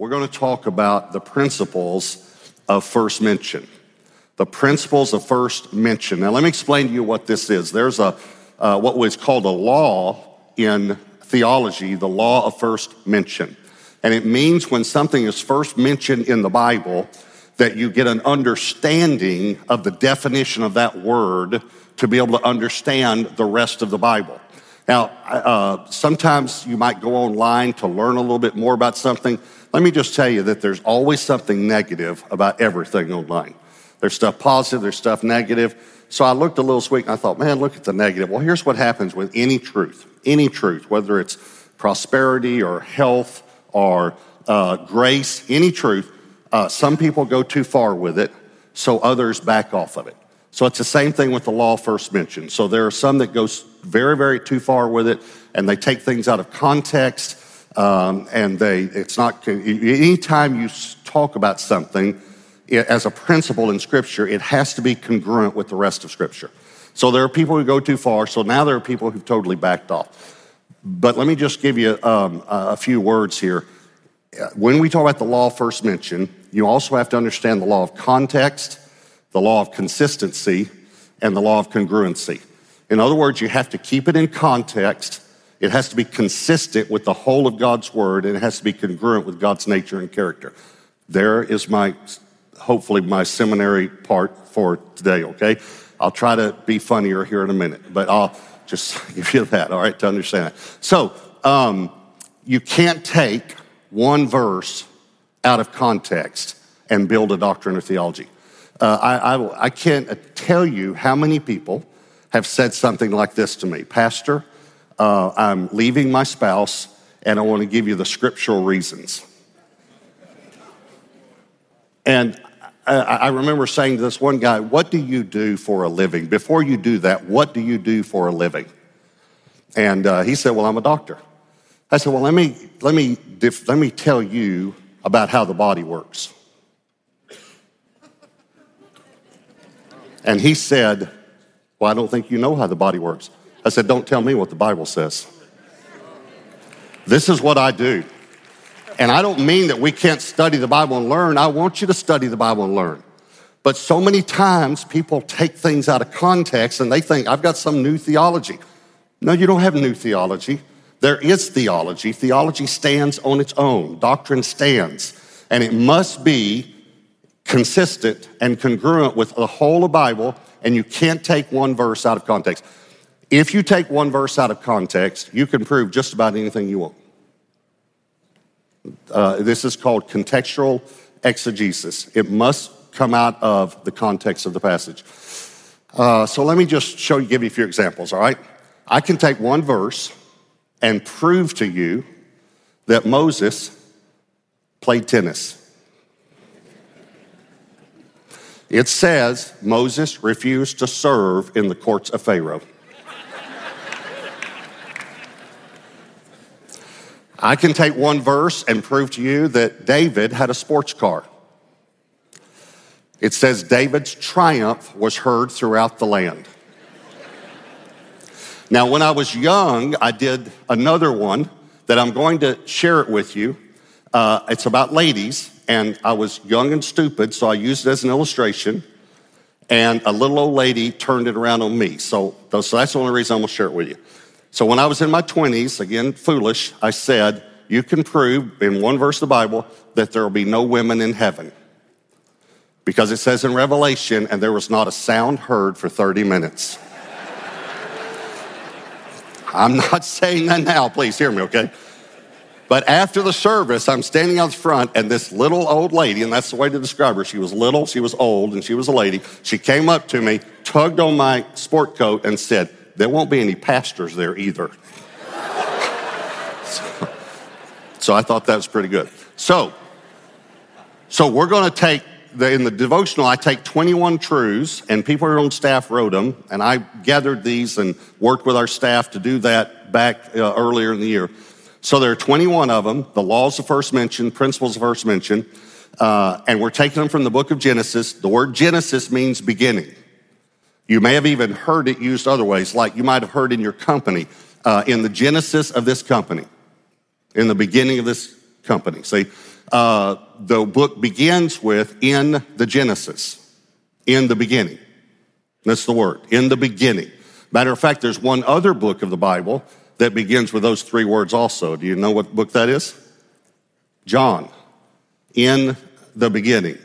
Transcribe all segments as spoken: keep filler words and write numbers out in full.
we're going to talk about the principles of first mention. The principles of first mention. Now, let me explain to you what this is. There's a uh, what was called a law in theology, the law of first mention. And it means when something is first mentioned in the Bible, that you get an understanding of the definition of that word to be able to understand the rest of the Bible. Now, uh, sometimes you might go online to learn a little bit more about something. Let me just tell you that there's always something negative about everything online. There's stuff positive, there's stuff negative. So I looked a little sweet and I thought, man, look at the negative. Well, here's what happens with any truth, any truth, whether it's prosperity or health or uh, grace, any truth. Uh, some people go too far with it, so others back off of it. So it's the same thing with the law first mentioned. So there are some that go very, very too far with it, and they take things out of context, um, and they it's not, anytime you talk about something, it, as a principle in Scripture, it has to be congruent with the rest of Scripture. So there are people who go too far, so now there are people who've totally backed off. But let me just give you um, a few words here. When we talk about the law first mentioned, you also have to understand the law of context, the law of consistency, and the law of congruency. In other words, you have to keep it in context. It has to be consistent with the whole of God's word, and it has to be congruent with God's nature and character. There is my, hopefully, my seminary part for today, okay? I'll try to be funnier here in a minute, but I'll just give you that, all right, to understand that. So um, you can't take one verse out of context and build a doctrine or theology. Uh, I, I, I can't tell you how many people have said something like this to me. Pastor, uh, I'm leaving my spouse, and I want to give you the scriptural reasons. And I, I remember saying to this one guy, what do you do for a living? Before you do that, what do you do for a living? And uh, he said, well, I'm a doctor. I said, well, let me let me let me tell you about how the body works. And he said, well, I don't think you know how the body works. I said, don't tell me what the Bible says. This is what I do. And I don't mean that we can't study the Bible and learn. I want you to study the Bible and learn. But so many times people take things out of context and they think, I've got some new theology. No, you don't have new theology. There is theology. Theology stands on its own. Doctrine stands. And it must be consistent and congruent with the whole of the Bible, and you can't take one verse out of context. If you take one verse out of context, you can prove just about anything you want. Uh, this is called contextual exegesis. It must come out of the context of the passage. Uh, so let me just show you, give you a few examples, all right? I can take one verse and prove to you that Moses played tennis. It says Moses refused to serve in the courts of Pharaoh. I can take one verse and prove to you that David had a sports car. It says David's triumph was heard throughout the land. Now, when I was young, I did another one that I'm going to share it with you. Uh, it's about ladies. And I was young and stupid, so I used it as an illustration. And a little old lady turned it around on me. So, so that's the only reason I'm going to share it with you. So when I was in my twenties, again, foolish, I said, you can prove in one verse of the Bible that there will be no women in heaven. Because it says in Revelation, and there was not a sound heard for thirty minutes. I'm not saying that now. Please hear me, okay? But after the service, I'm standing out front, and this little old lady, and that's the way to describe her. She was little, she was old, and she was a lady. She came up to me, tugged on my sport coat, and said, there won't be any pastors there either. so, so I thought that was pretty good. So, so we're going to take, the, in the devotional, I take twenty-one truths, and people who are on staff wrote them, and I gathered these and worked with our staff to do that back uh, earlier in the year. So there are twenty-one of them, the laws of first mention, principles of first mention, uh, and we're taking them from the book of Genesis. The word Genesis means beginning. You may have even heard it used other ways, like you might have heard in your company, uh, in the Genesis of this company, in the beginning of this company. See, uh, the book begins with in the Genesis, in the beginning. That's the word, in the beginning. Matter of fact, there's one other book of the Bible that begins with those three words also. Do you know what book that is? John. In the beginning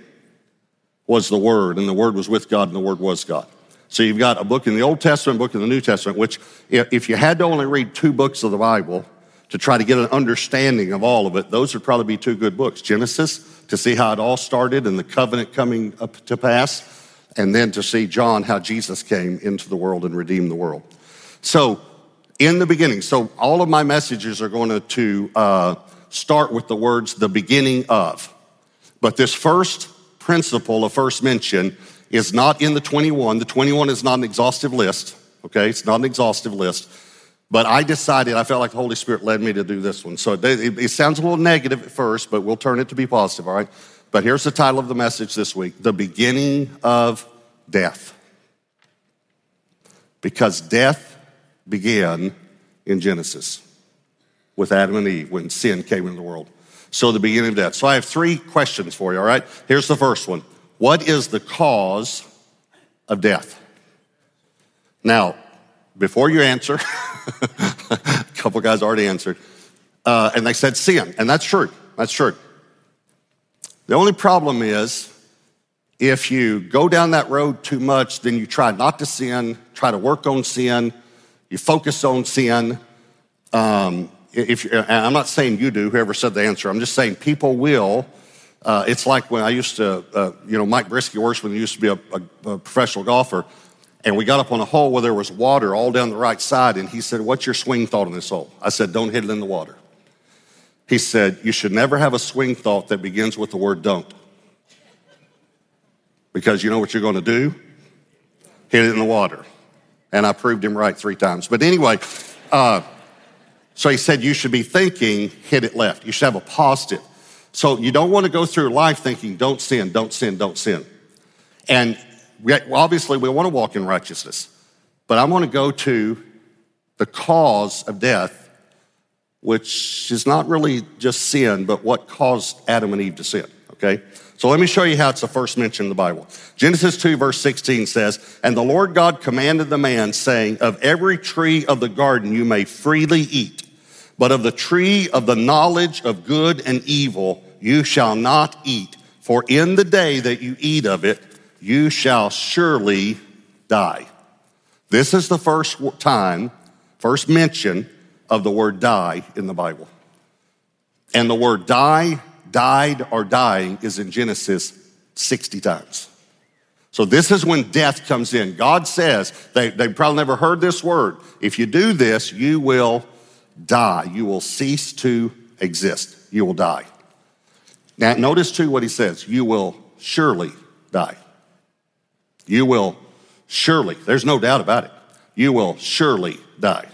was the Word, and the Word was with God, and the Word was God. So you've got a book in the Old Testament, a book in the New Testament, which if you had to only read two books of the Bible to try to get an understanding of all of it, those would probably be two good books. Genesis, to see how it all started and the covenant coming up to pass, and then to see John, how Jesus came into the world and redeemed the world. So in the beginning, so all of my messages are going to, to uh, start with the words, the beginning of. But this first principle of first mention is not in the twenty-one. The twenty-one is not an exhaustive list, okay? It's not an exhaustive list. But I decided, I felt like the Holy Spirit led me to do this one. So it, it sounds a little negative at first, but we'll turn it to be positive, all right? But here's the title of the message this week, The Beginning of Death. Because death began in Genesis with Adam and Eve when sin came into the world. So the beginning of death. So I have three questions for you, all right? Here's the first one. What is the cause of death? Now, before you answer, a couple guys already answered, uh, and they said sin, and that's true, that's true. The only problem is if you go down that road too much, then you try not to sin, try to work on sin, you focus on sin. Um, if and I'm not saying you do, whoever said the answer, I'm just saying people will. Uh, it's like when I used to, uh, you know, Mike Brisky Worshman used to be a, a, a professional golfer, and we got up on a hole where there was water all down the right side, and he said, "What's your swing thought on this hole?" I said, "Don't hit it in the water." He said, "You should never have a swing thought that begins with the word don't. Because you know what you're going to do? Hit it in the water." And I proved him right three times. But anyway, uh, so he said you should be thinking, hit it left. You should have a positive. So you don't want to go through life thinking, don't sin, don't sin, don't sin. And we, obviously we want to walk in righteousness. But I want to go to the cause of death, which is not really just sin, but what caused Adam and Eve to sin, okay? So let me show you how it's the first mention in the Bible. Genesis two, verse sixteen says, "And the Lord God commanded the man, saying, of every tree of the garden you may freely eat, but of the tree of the knowledge of good and evil you shall not eat, for in the day that you eat of it, you shall surely die." This is the first time, first mention of the word die in the Bible. And the word die, died, or dying is in Genesis sixty times. So this is when death comes in. God says, they, they probably never heard this word, if you do this, you will die. You will cease to exist. You will die. Now, notice too what he says. You will surely die. You will surely. There's no doubt about it. You will surely die.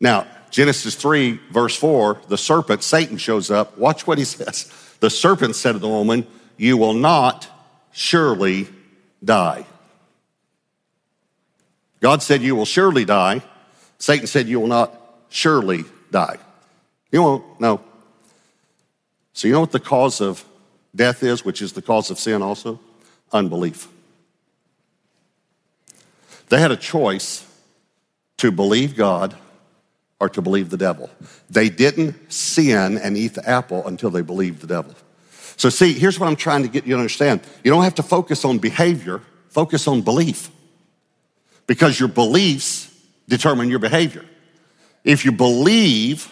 Now, Genesis three, verse four, the serpent, Satan, shows up. Watch what he says. "The serpent said to the woman, you will not surely die." God said, you will surely die. Satan said, you will not surely die. You won't, no. So you know what the cause of death is, which is the cause of sin also? Unbelief. They had a choice to believe God or to believe the devil. They didn't sin and eat the apple until they believed the devil. So see, here's what I'm trying to get you to understand. You don't have to focus on behavior, focus on belief. Because your beliefs determine your behavior. If you believe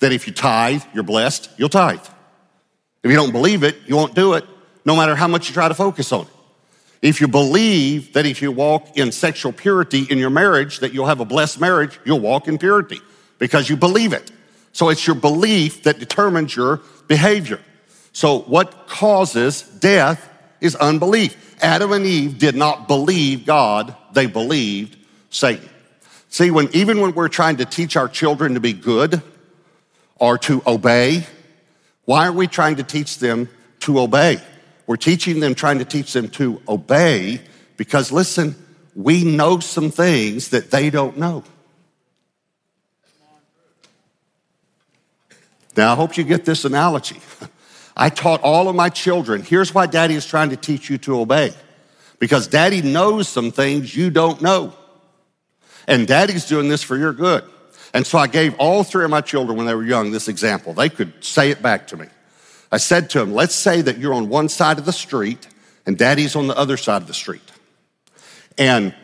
that if you tithe, you're blessed, you'll tithe. If you don't believe it, you won't do it, no matter how much you try to focus on it. If you believe that if you walk in sexual purity in your marriage, that you'll have a blessed marriage, you'll walk in purity because you believe it. So it's your belief that determines your behavior. So what causes death is unbelief. Adam and Eve did not believe God, they believed Satan. See, when even when we're trying to teach our children to be good or to obey, why are we trying to teach them to obey? We're teaching them, trying to teach them to obey because, listen, we know some things that they don't know. Now, I hope you get this analogy. I taught all of my children, here's why Daddy is trying to teach you to obey. Because Daddy knows some things you don't know. And Daddy's doing this for your good. And so I gave all three of my children when they were young this example. They could say it back to me. I said to them, let's say that you're on one side of the street and Daddy's on the other side of the street. And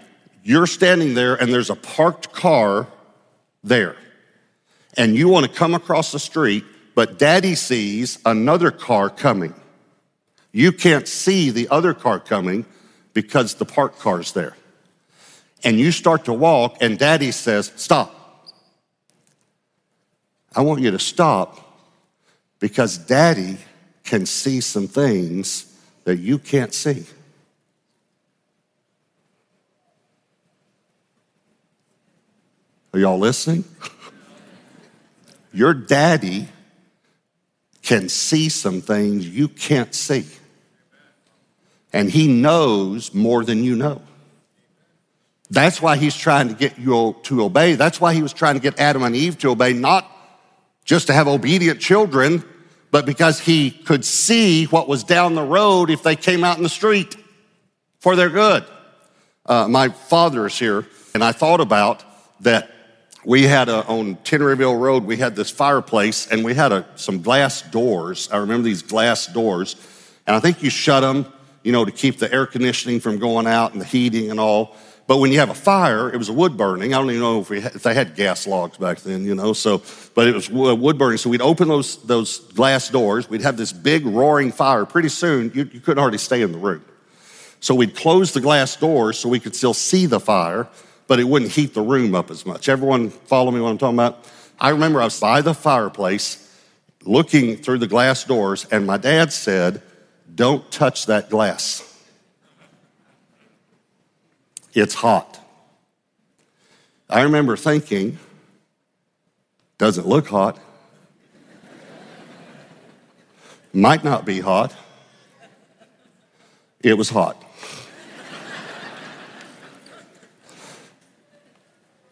you're standing there and there's a parked car there. And you want to come across the street, but Daddy sees another car coming. You can't see the other car coming because the parked car's there. And you start to walk and Daddy says, stop. I want you to stop because Daddy can see some things that you can't see. Are y'all listening? Your Daddy can see some things you can't see. And he knows more than you know. That's why he's trying to get you to obey. That's why he was trying to get Adam and Eve to obey, not just to have obedient children, but because he could see what was down the road if they came out in the street for their good. Uh, my father is here, and I thought about that. We had a, on Teneryville Road, we had this fireplace, and we had a, some glass doors. I remember these glass doors, and I think you shut them, you know, to keep the air conditioning from going out and the heating and all. But when you have a fire, it was a wood burning. I don't even know if, we had, if they had gas logs back then, you know. So, but it was wood burning. So we'd open those those glass doors. We'd have this big roaring fire. Pretty soon, you, you couldn't hardly stay in the room. So we'd close the glass doors so we could still see the fire, but it wouldn't heat the room up as much. Everyone follow me what I'm talking about? I remember I was by the fireplace looking through the glass doors, and my dad said, don't touch that glass. It's hot. I remember thinking, doesn't look hot. Might not be hot. It was hot.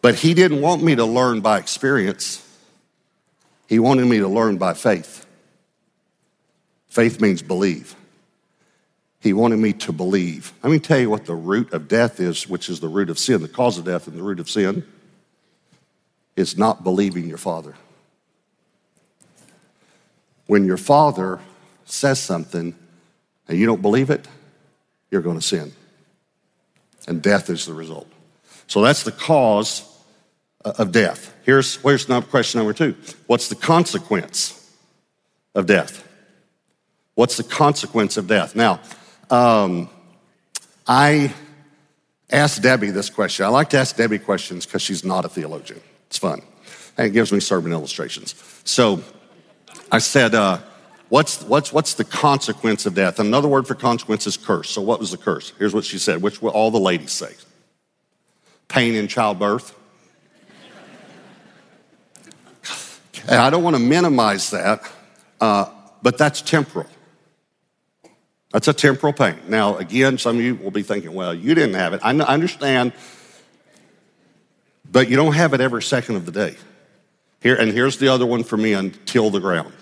But he didn't want me to learn by experience. He wanted me to learn by faith. Faith means believe. He wanted me to believe. Let me tell you what the root of death is, which is the root of sin. The cause of death and the root of sin is not believing your father. When your father says something and you don't believe it, you're going to sin. And death is the result. So that's the cause of death. Here's where's question number two. What's the consequence of death? What's the consequence of death? Now, um, I asked Debbie this question. I like to ask Debbie questions because she's not a theologian. It's fun. And it gives me sermon illustrations. So I said, uh, what's, what's, what's the consequence of death? Another word for consequence is curse. So what was the curse? Here's what she said, which will all the ladies say. Pain in childbirth. And I don't want to minimize that, uh, but that's temporal. That's a temporal pain. Now, again, some of you will be thinking, well, you didn't have it. I understand, but you don't have it every second of the day. Here, and here's the other one for me, until the ground.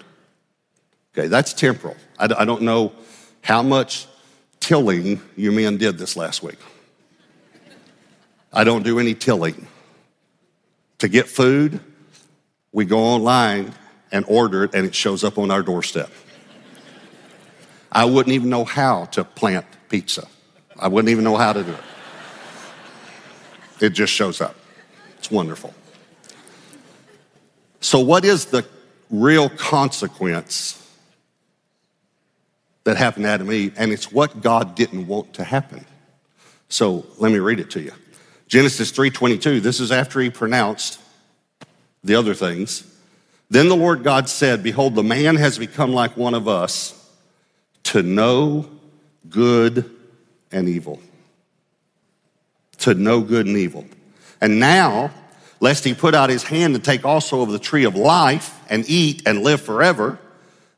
Okay, that's temporal. I, I don't know how much tilling you men did this last week. I don't do any tilling. To get food, we go online and order it, and it shows up on our doorstep. I wouldn't even know how to plant pizza. I wouldn't even know how to do it. It just shows up. It's wonderful. So what is the real consequence that happened to Adam and Eve? And it's what God didn't want to happen. So let me read it to you. Genesis three twenty-two, this is after he pronounced the other things. Then the Lord God said, behold, the man has become like one of us to know good and evil. To know good and evil. And now, lest he put out his hand and take also of the tree of life and eat and live forever,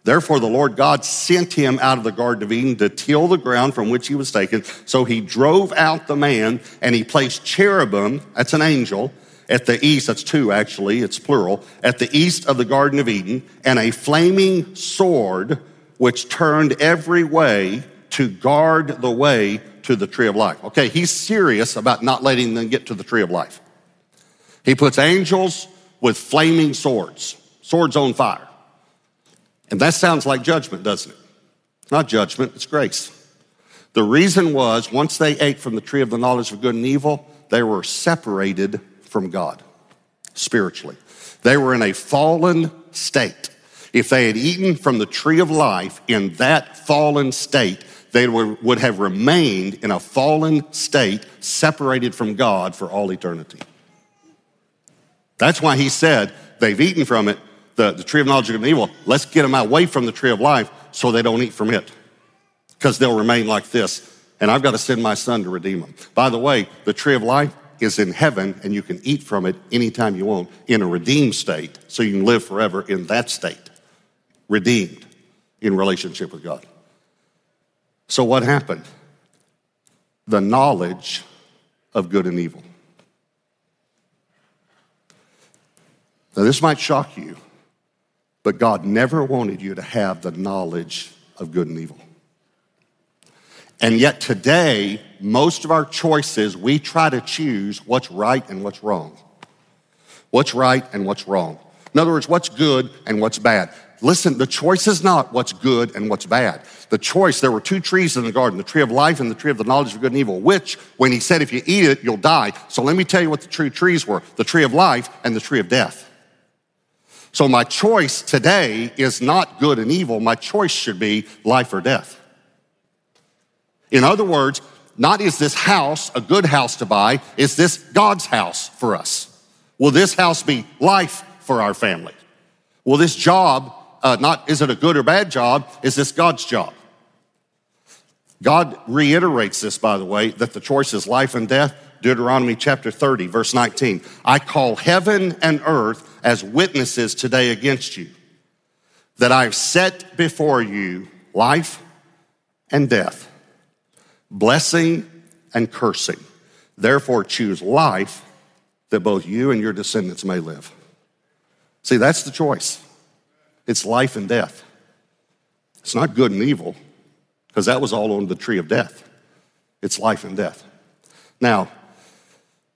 therefore the Lord God sent him out of the Garden of Eden to till the ground from which he was taken. So he drove out the man, and he placed cherubim, that's an angel, at the east, that's two actually, it's plural, at the east of the Garden of Eden, and a flaming sword which turned every way to guard the way to the tree of life. Okay, he's serious about not letting them get to the tree of life. He puts angels with flaming swords, swords on fire. And that sounds like judgment, doesn't it? It's not judgment, it's grace. The reason was, once they ate from the tree of the knowledge of good and evil, they were separated from God spiritually. They were in a fallen state. If they had eaten from the tree of life in that fallen state, they would have remained in a fallen state, separated from God for all eternity. That's why he said, they've eaten from it, the, the tree of knowledge of good and evil, let's get them away from the tree of life so they don't eat from it, because they'll remain like this, and I've got to send my son to redeem them. By the way, the tree of life is in heaven, and you can eat from it anytime you want in a redeemed state, so you can live forever in that state, redeemed in relationship with God. So what happened? The knowledge of good and evil. Now, this might shock you, but God never wanted you to have the knowledge of good and evil. And yet today, most of our choices, we try to choose what's right and what's wrong. What's right and what's wrong. In other words, what's good and what's bad. Listen, the choice is not what's good and what's bad. The choice, there were two trees in the garden, the tree of life and the tree of the knowledge of good and evil, which, when he said, if you eat it, you'll die. So let me tell you what the true trees were, the tree of life and the tree of death. So my choice today is not good and evil. My choice should be life or death. In other words, not is this house a good house to buy, is this God's house for us? Will this house be life for our family? Will this job, uh, not is it a good or bad job, is this God's job? God reiterates this, by the way, that the choice is life and death. Deuteronomy chapter thirty, verse nineteen. I call heaven and earth as witnesses today against you, that I've set before you life and death, blessing and cursing. Therefore, choose life that both you and your descendants may live. See, that's the choice. It's life and death. It's not good and evil, because that was all on the tree of death. It's life and death. Now,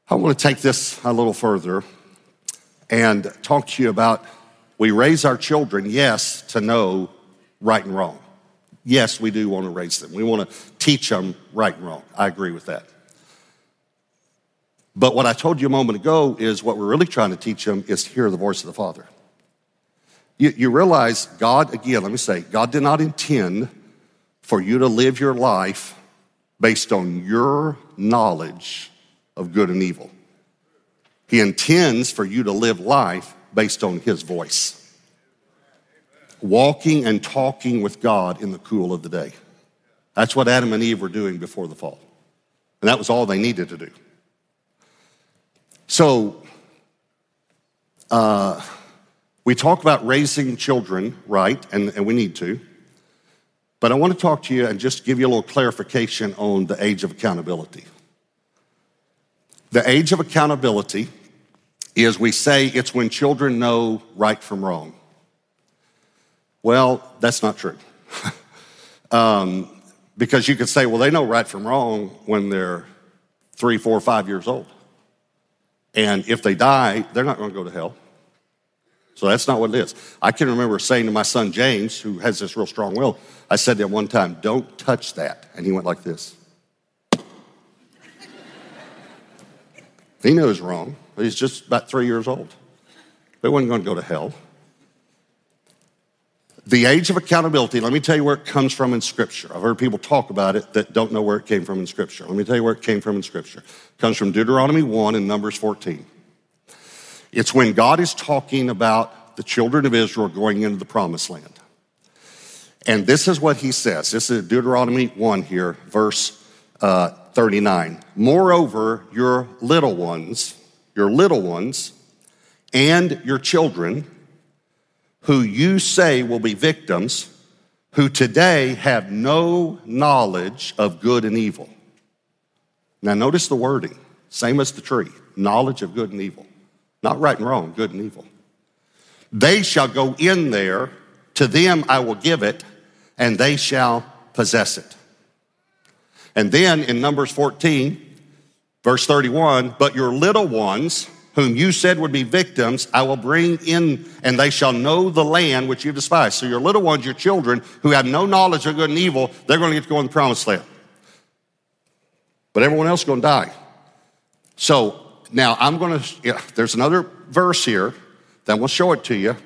I want to take this a little further and talk to you about, we raise our children, yes, to know right and wrong. Yes, we do want to raise them. We want to teach them right and wrong. I agree with that. But what I told you a moment ago is what we're really trying to teach them is to hear the voice of the Father. You, you realize God, again, let me say, God did not intend for you to live your life based on your knowledge of good and evil. He intends for you to live life based on his voice. Walking and talking with God in the cool of the day. That's what Adam and Eve were doing before the fall. And that was all they needed to do. So, uh, we talk about raising children, right, and, and we need to. But I want to talk to you and just give you a little clarification on the age of accountability. The age of accountability is, we say, it's when children know right from wrong. Well, that's not true. um, because you could say, well, they know right from wrong when they're three, four, five years old. And if they die, they're not going to go to hell. So that's not what it is. I can remember saying to my son James, who has this real strong will, I said to him one time, don't touch that. And he went like this. He knew it was wrong. He's just about three years old. They wasn't going to go to hell. The age of accountability, let me tell you where it comes from in Scripture. I've heard people talk about it that don't know where it came from in Scripture. Let me tell you where it came from in Scripture. It comes from Deuteronomy one and Numbers fourteen. It's when God is talking about the children of Israel going into the promised land. And this is what he says. This is Deuteronomy one here, verse uh, thirty-nine. Moreover, your little ones, your little ones and your children, who you say will be victims, who today have no knowledge of good and evil. Now notice the wording, same as the tree, knowledge of good and evil. Not right and wrong, good and evil. They shall go in there, to them I will give it, and they shall possess it. And then in Numbers fourteen, verse thirty-one, but your little ones, whom you said would be victims, I will bring in, and they shall know the land which you despise. So your little ones, your children, who have no knowledge of good and evil, they're going to get to go in the promised land. But everyone else is going to die. So now I'm going to, yeah, there's another verse here that will show it to you,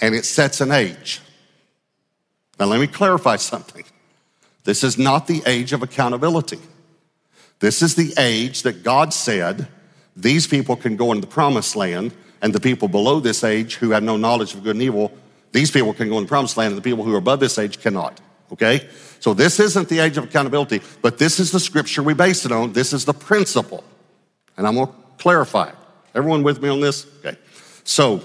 and it sets an age. Now let me clarify something. This is not the age of accountability. This is the age that God said these people can go into the promised land, and the people below this age who have no knowledge of good and evil, these people can go in the promised land, and the people who are above this age cannot, okay? So this isn't the age of accountability, but this is the scripture we base it on. This is the principle, and I'm going to clarify it. Everyone with me on this? Okay. So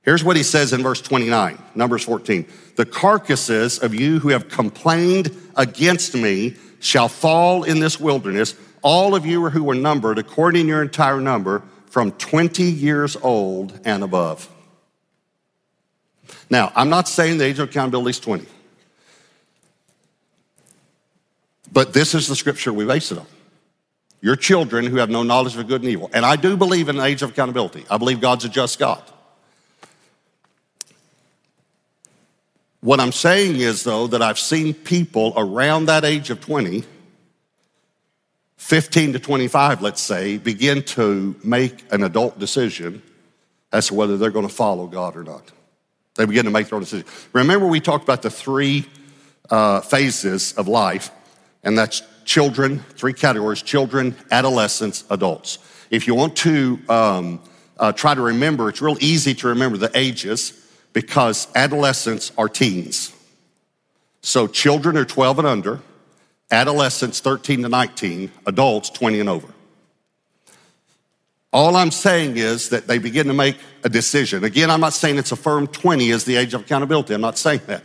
here's what he says in verse twenty-nine, Numbers fourteen. The carcasses of you who have complained against me shall fall in this wilderness, all of you who were numbered, according to your entire number, from twenty years old and above. Now, I'm not saying the age of accountability is twenty. But this is the scripture we base it on. Your children who have no knowledge of good and evil. And I do believe in an age of accountability. I believe God's a just God. What I'm saying is, though, that I've seen people around that age of twenty, fifteen to twenty-five, let's say, begin to make an adult decision as to whether they're going to follow God or not. They begin to make their own decision. Remember we talked about the three uh, phases of life, and that's children, three categories, children, adolescents, adults. If you want to um, uh, try to remember, it's real easy to remember the ages because adolescents are teens. So children are twelve and under. Adolescents, thirteen to nineteen, adults, twenty and over. All I'm saying is that they begin to make a decision. Again, I'm not saying it's a firm twenty is the age of accountability. I'm not saying that.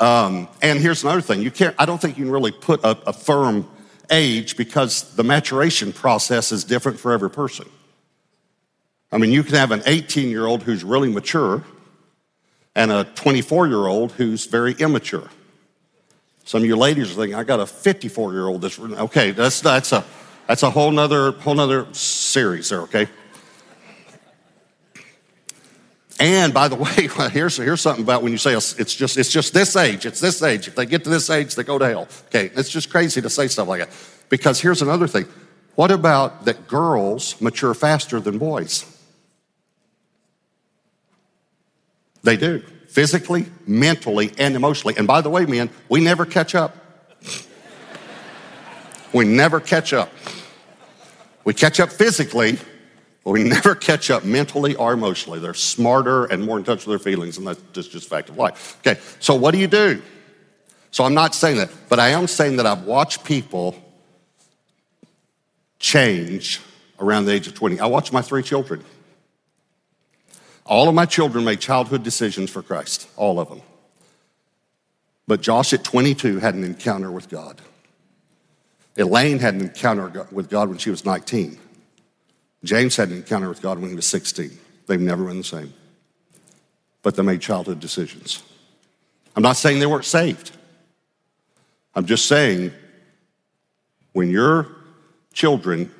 Um, and here's another thing. You can't, I don't think you can really put a, a firm age because the maturation process is different for every person. I mean, you can have an eighteen-year-old who's really mature and a twenty-four-year-old who's very immature. Some of you ladies are thinking, I got a fifty-four-year-old that's, okay, that's that's a that's a whole nother, whole nother series there, okay? And by the way, here's, here's something about when you say it's just it's just this age, it's this age. If they get to this age, they go to hell. Okay, it's just crazy to say stuff like that. Because here's another thing. What about that girls mature faster than boys? They do. Physically, mentally, and emotionally. And by the way, men, we never catch up. We never catch up. We catch up physically, but we never catch up mentally or emotionally. They're smarter and more in touch with their feelings, and that's just, just a fact of life. Okay, so what do you do? So I'm not saying that, but I am saying that I've watched people change around the age of twenty. I watched my three children. All of my children made childhood decisions for Christ, all of them. But Josh at twenty-two had an encounter with God. Elaine had an encounter with God when she was nineteen. James had an encounter with God when he was sixteen. They've never been the same. But they made childhood decisions. I'm not saying they weren't saved. I'm just saying when your children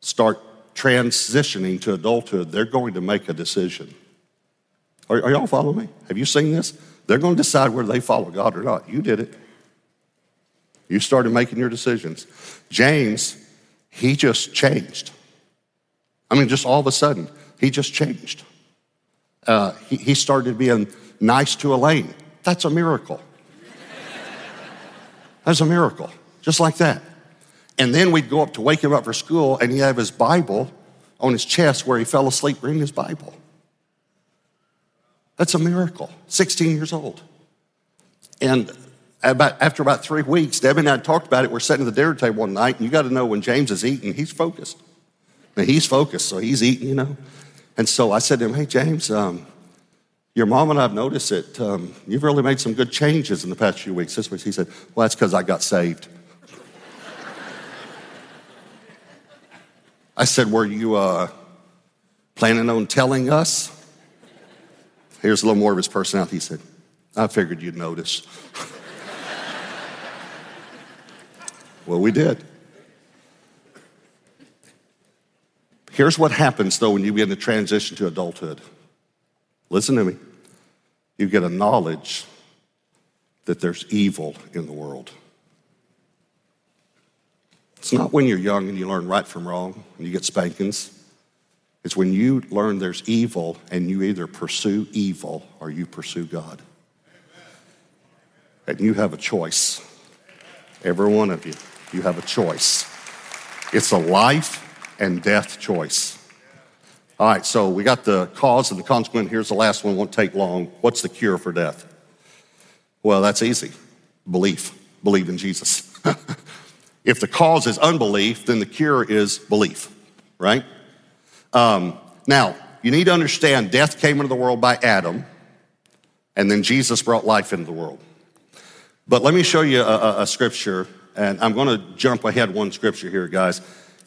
start transitioning to adulthood, they're going to make a decision. Are, are y'all following me? Have you seen this? They're going to decide whether they follow God or not. You did it. You started making your decisions. James, he just changed. I mean, just all of a sudden, he just changed. Uh, he, he started being nice to Elaine. That's a miracle. That's a miracle, just like that. And then we'd go up to wake him up for school, and he'd have his Bible on his chest where he fell asleep reading his Bible. That's a miracle, sixteen years old. And about, after about three weeks, Debbie and I talked about it. We're sitting at the dinner table one night, and you got to know when James is eating, he's focused. And he's focused, so he's eating, you know. And so I said to him, hey, James, um, your mom and I have noticed that um, you've really made some good changes in the past few weeks. This week, he said, well, that's because I got saved. I said, were you uh, planning on telling us? Here's a little more of his personality. He said, I figured you'd notice. Well, we did. Here's what happens, though, when you begin to transition to adulthood. Listen to me. You get a knowledge that there's evil in the world. It's not when you're young and you learn right from wrong and you get spankings. It's when you learn there's evil and you either pursue evil or you pursue God. And you have a choice. Every one of you, you have a choice. It's a life and death choice. All right, so we got the cause and the consequence. Here's the last one, won't take long. What's the cure for death? Well, that's easy. Belief. Believe in Jesus. If the cause is unbelief, then the cure is belief, right? Um, now, you need to understand death came into the world by Adam, and then Jesus brought life into the world. But let me show you a, a, a scripture, and I'm going to jump ahead one scripture here, guys.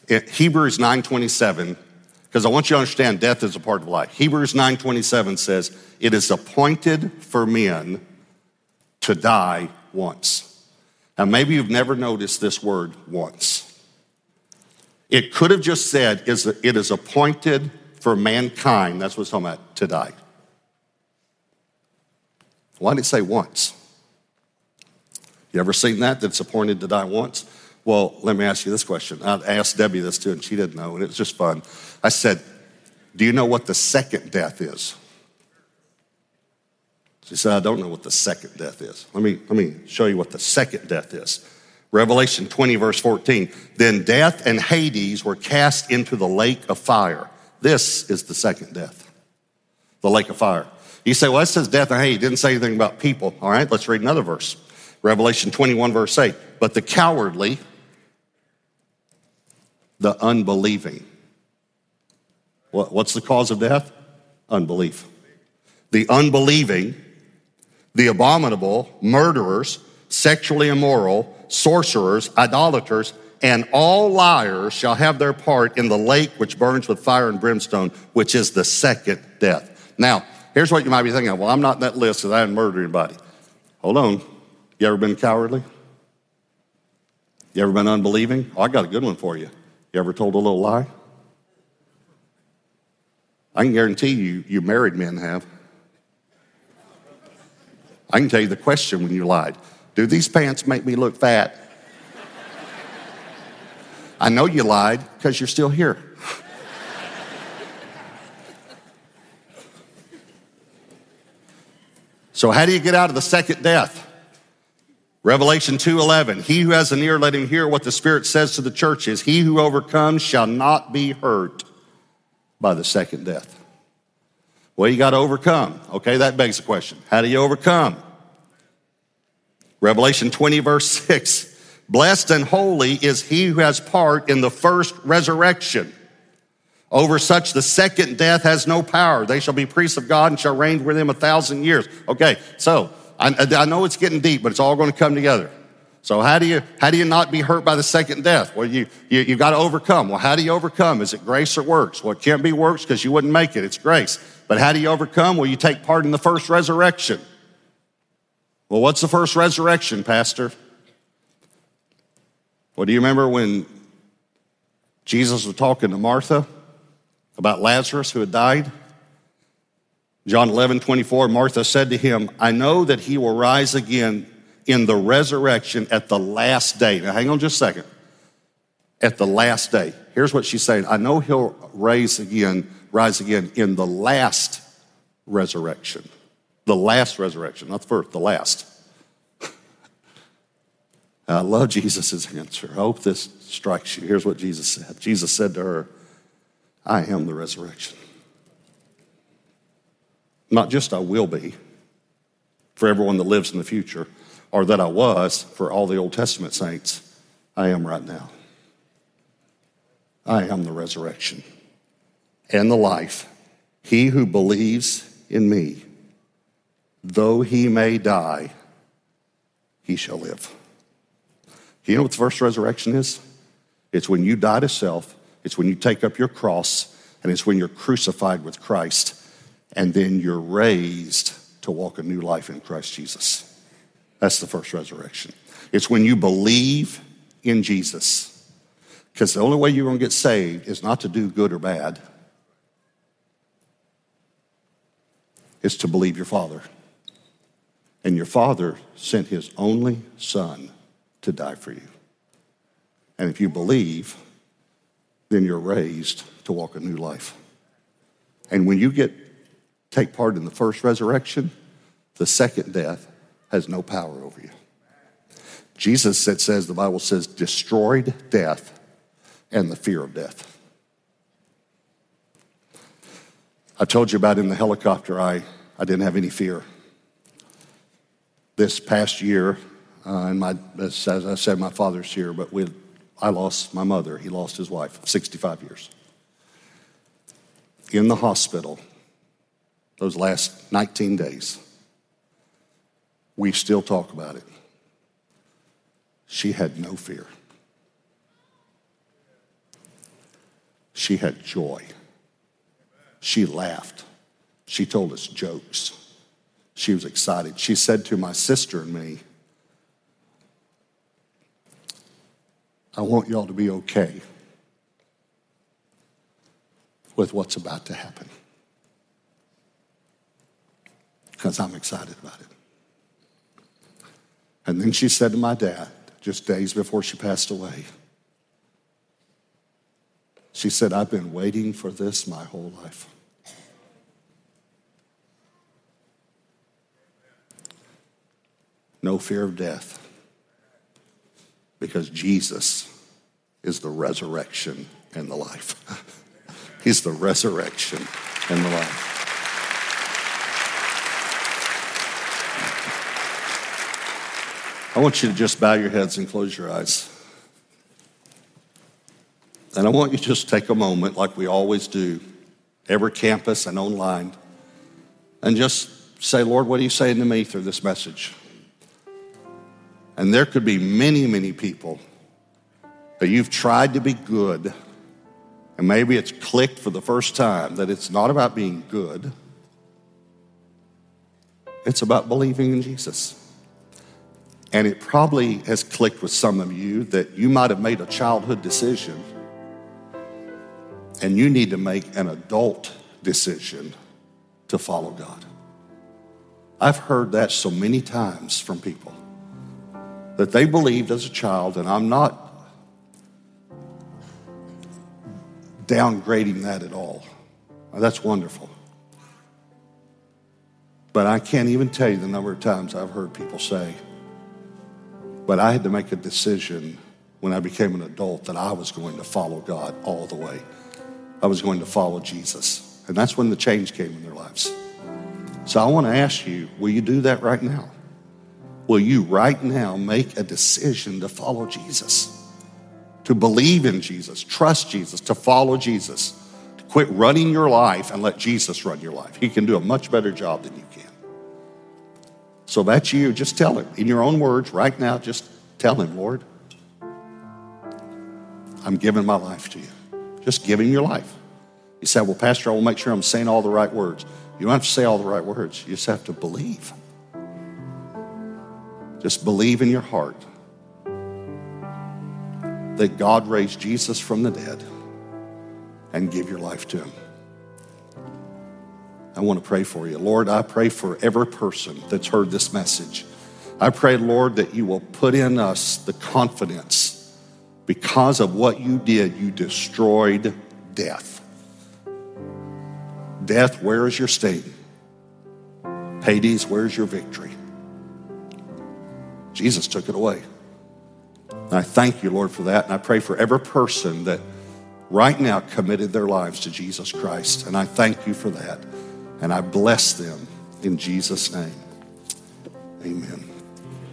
It, Hebrews nine twenty-seven, because I want you to understand death is a part of life. Hebrews nine twenty-seven says, it is appointed for men to die once. Now, maybe you've never noticed this word once. It could have just said, it is appointed for mankind, that's what it's talking about, to die. Why did it say once? You ever seen that, that it's appointed to die once? Well, let me ask you this question. I asked Debbie this too, and she didn't know, and it was just fun. I said, do you know what the second death is? She said, I don't know what the second death is. Let me, let me show you what the second death is. Revelation twenty, verse fourteen. Then death and Hades were cast into the lake of fire. This is the second death, the lake of fire. You say, well, it says death and Hades. It didn't say anything about people. All right, let's read another verse. Revelation twenty-one, verse eight. But the cowardly, the unbelieving. What, what's the cause of death? Unbelief. The unbelieving, the abominable, murderers, sexually immoral, sorcerers, idolaters, and all liars shall have their part in the lake which burns with fire and brimstone, which is the second death. Now, here's what you might be thinking of. Well, I'm not in that list because I didn't murder anybody. Hold on. You ever been cowardly? You ever been unbelieving? Oh, I got a good one for you. You ever told a little lie? I can guarantee you, you married men have. I can tell you the question when you lied. Do these pants make me look fat? I know you lied because you're still here. So how do you get out of the second death? Revelation two eleven, he who has an ear, let him hear what the Spirit says to the churches. He who overcomes shall not be hurt by the second death. Well, you got to overcome. Okay, that begs the question. How do you overcome? Revelation twenty, verse six. Blessed and holy is he who has part in the first resurrection. Over such the second death has no power. They shall be priests of God and shall reign with him a thousand years. Okay, so I, I know it's getting deep, but it's all going to come together. So how do you how do you not be hurt by the second death? Well, you, you, you've got to overcome. Well, how do you overcome? Is it grace or works? Well, it can't be works because you wouldn't make it. It's grace. But how do you overcome? Well, you take part in the first resurrection. Well, what's the first resurrection, Pastor? Well, do you remember when Jesus was talking to Martha about Lazarus who had died? John eleven, twenty-four, Martha said to him, I know that he will rise again in the resurrection at the last day. Now, hang on just a second. At the last day. Here's what she's saying. I know he'll rise again, rise again in the last resurrection. The last resurrection, not the first, the last. I love Jesus' answer. I hope this strikes you. Here's what Jesus said. Jesus said to her, I am the resurrection. Not just I will be for everyone that lives in the future, or that I was for all the Old Testament saints. I am right now. I am the resurrection and the life. He who believes in me, though he may die, he shall live. You know what the first resurrection is? It's when you die to self. It's when you take up your cross. And it's when you're crucified with Christ. And then you're raised to walk a new life in Christ Jesus. That's the first resurrection. It's when you believe in Jesus. Because the only way you're going to get saved is not to do good or bad. It's to believe your Father. And your Father sent his only Son to die for you. And if you believe, then you're raised to walk a new life. And when you get take part in the first resurrection, the second death has no power over you. Jesus, it says, the Bible says, destroyed death and the fear of death. I told you about in the helicopter, I, I didn't have any fear. This past year, uh, and my, as I said, my father's here, but we, I lost my mother. He lost his wife, sixty-five years. In the hospital, those last nineteen days, we still talk about it. She had no fear. She had joy. She laughed. She told us jokes. She was excited. She said to my sister and me, I want y'all to be okay with what's about to happen. Because I'm excited about it. And then she said to my dad, just days before she passed away, she said, I've been waiting for this my whole life. No fear of death, because Jesus is the resurrection and the life. He's the resurrection and the life. I want you to just bow your heads and close your eyes. And I want you to just take a moment, like we always do, every campus and online, and just say, Lord, what are you saying to me through this message? And there could be many, many people that you've tried to be good, and maybe it's clicked for the first time that it's not about being good. It's about believing in Jesus. And it probably has clicked with some of you that you might have made a childhood decision and you need to make an adult decision to follow God. I've heard that so many times from people that they believed as a child, and I'm not downgrading that at all. Now, that's wonderful. But I can't even tell you the number of times I've heard people say, but I had to make a decision when I became an adult that I was going to follow God all the way. I was going to follow Jesus. And that's when the change came in their lives. So I want to ask you, will you do that right now? Will you right now make a decision to follow Jesus? To believe in Jesus, trust Jesus, to follow Jesus. To quit running your life and let Jesus run your life. He can do a much better job than you can. So that's you. Just tell him. In your own words, right now, just tell him, Lord, I'm giving my life to you. Just give him your life. You say, well, Pastor, I will make sure I'm saying all the right words. You don't have to say all the right words. You just have to believe. Just believe in your heart that God raised Jesus from the dead and give your life to him. I want to pray for you. Lord, I pray for every person that's heard this message. I pray, Lord, that you will put in us the confidence because of what you did, you destroyed death. Death, where is your sting? Hades, where's your victory? Jesus took it away. And I thank you, Lord, for that. And I pray for every person that right now committed their lives to Jesus Christ. And I thank you for that. And I bless them in Jesus' name. Amen.